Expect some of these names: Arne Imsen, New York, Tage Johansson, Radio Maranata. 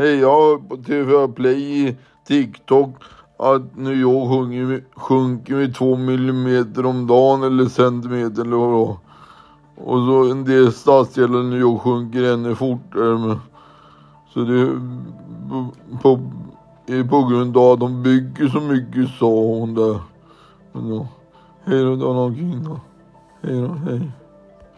heja till att play TikTok att New York sjunker med 2 millimeter om dagen eller centimeter eller vad. Och så en del stadsdelar i New York sjunker ännu fortare. Så det är på grund av att de bygger så mycket, sa hon där. Men då, hej då, hej då.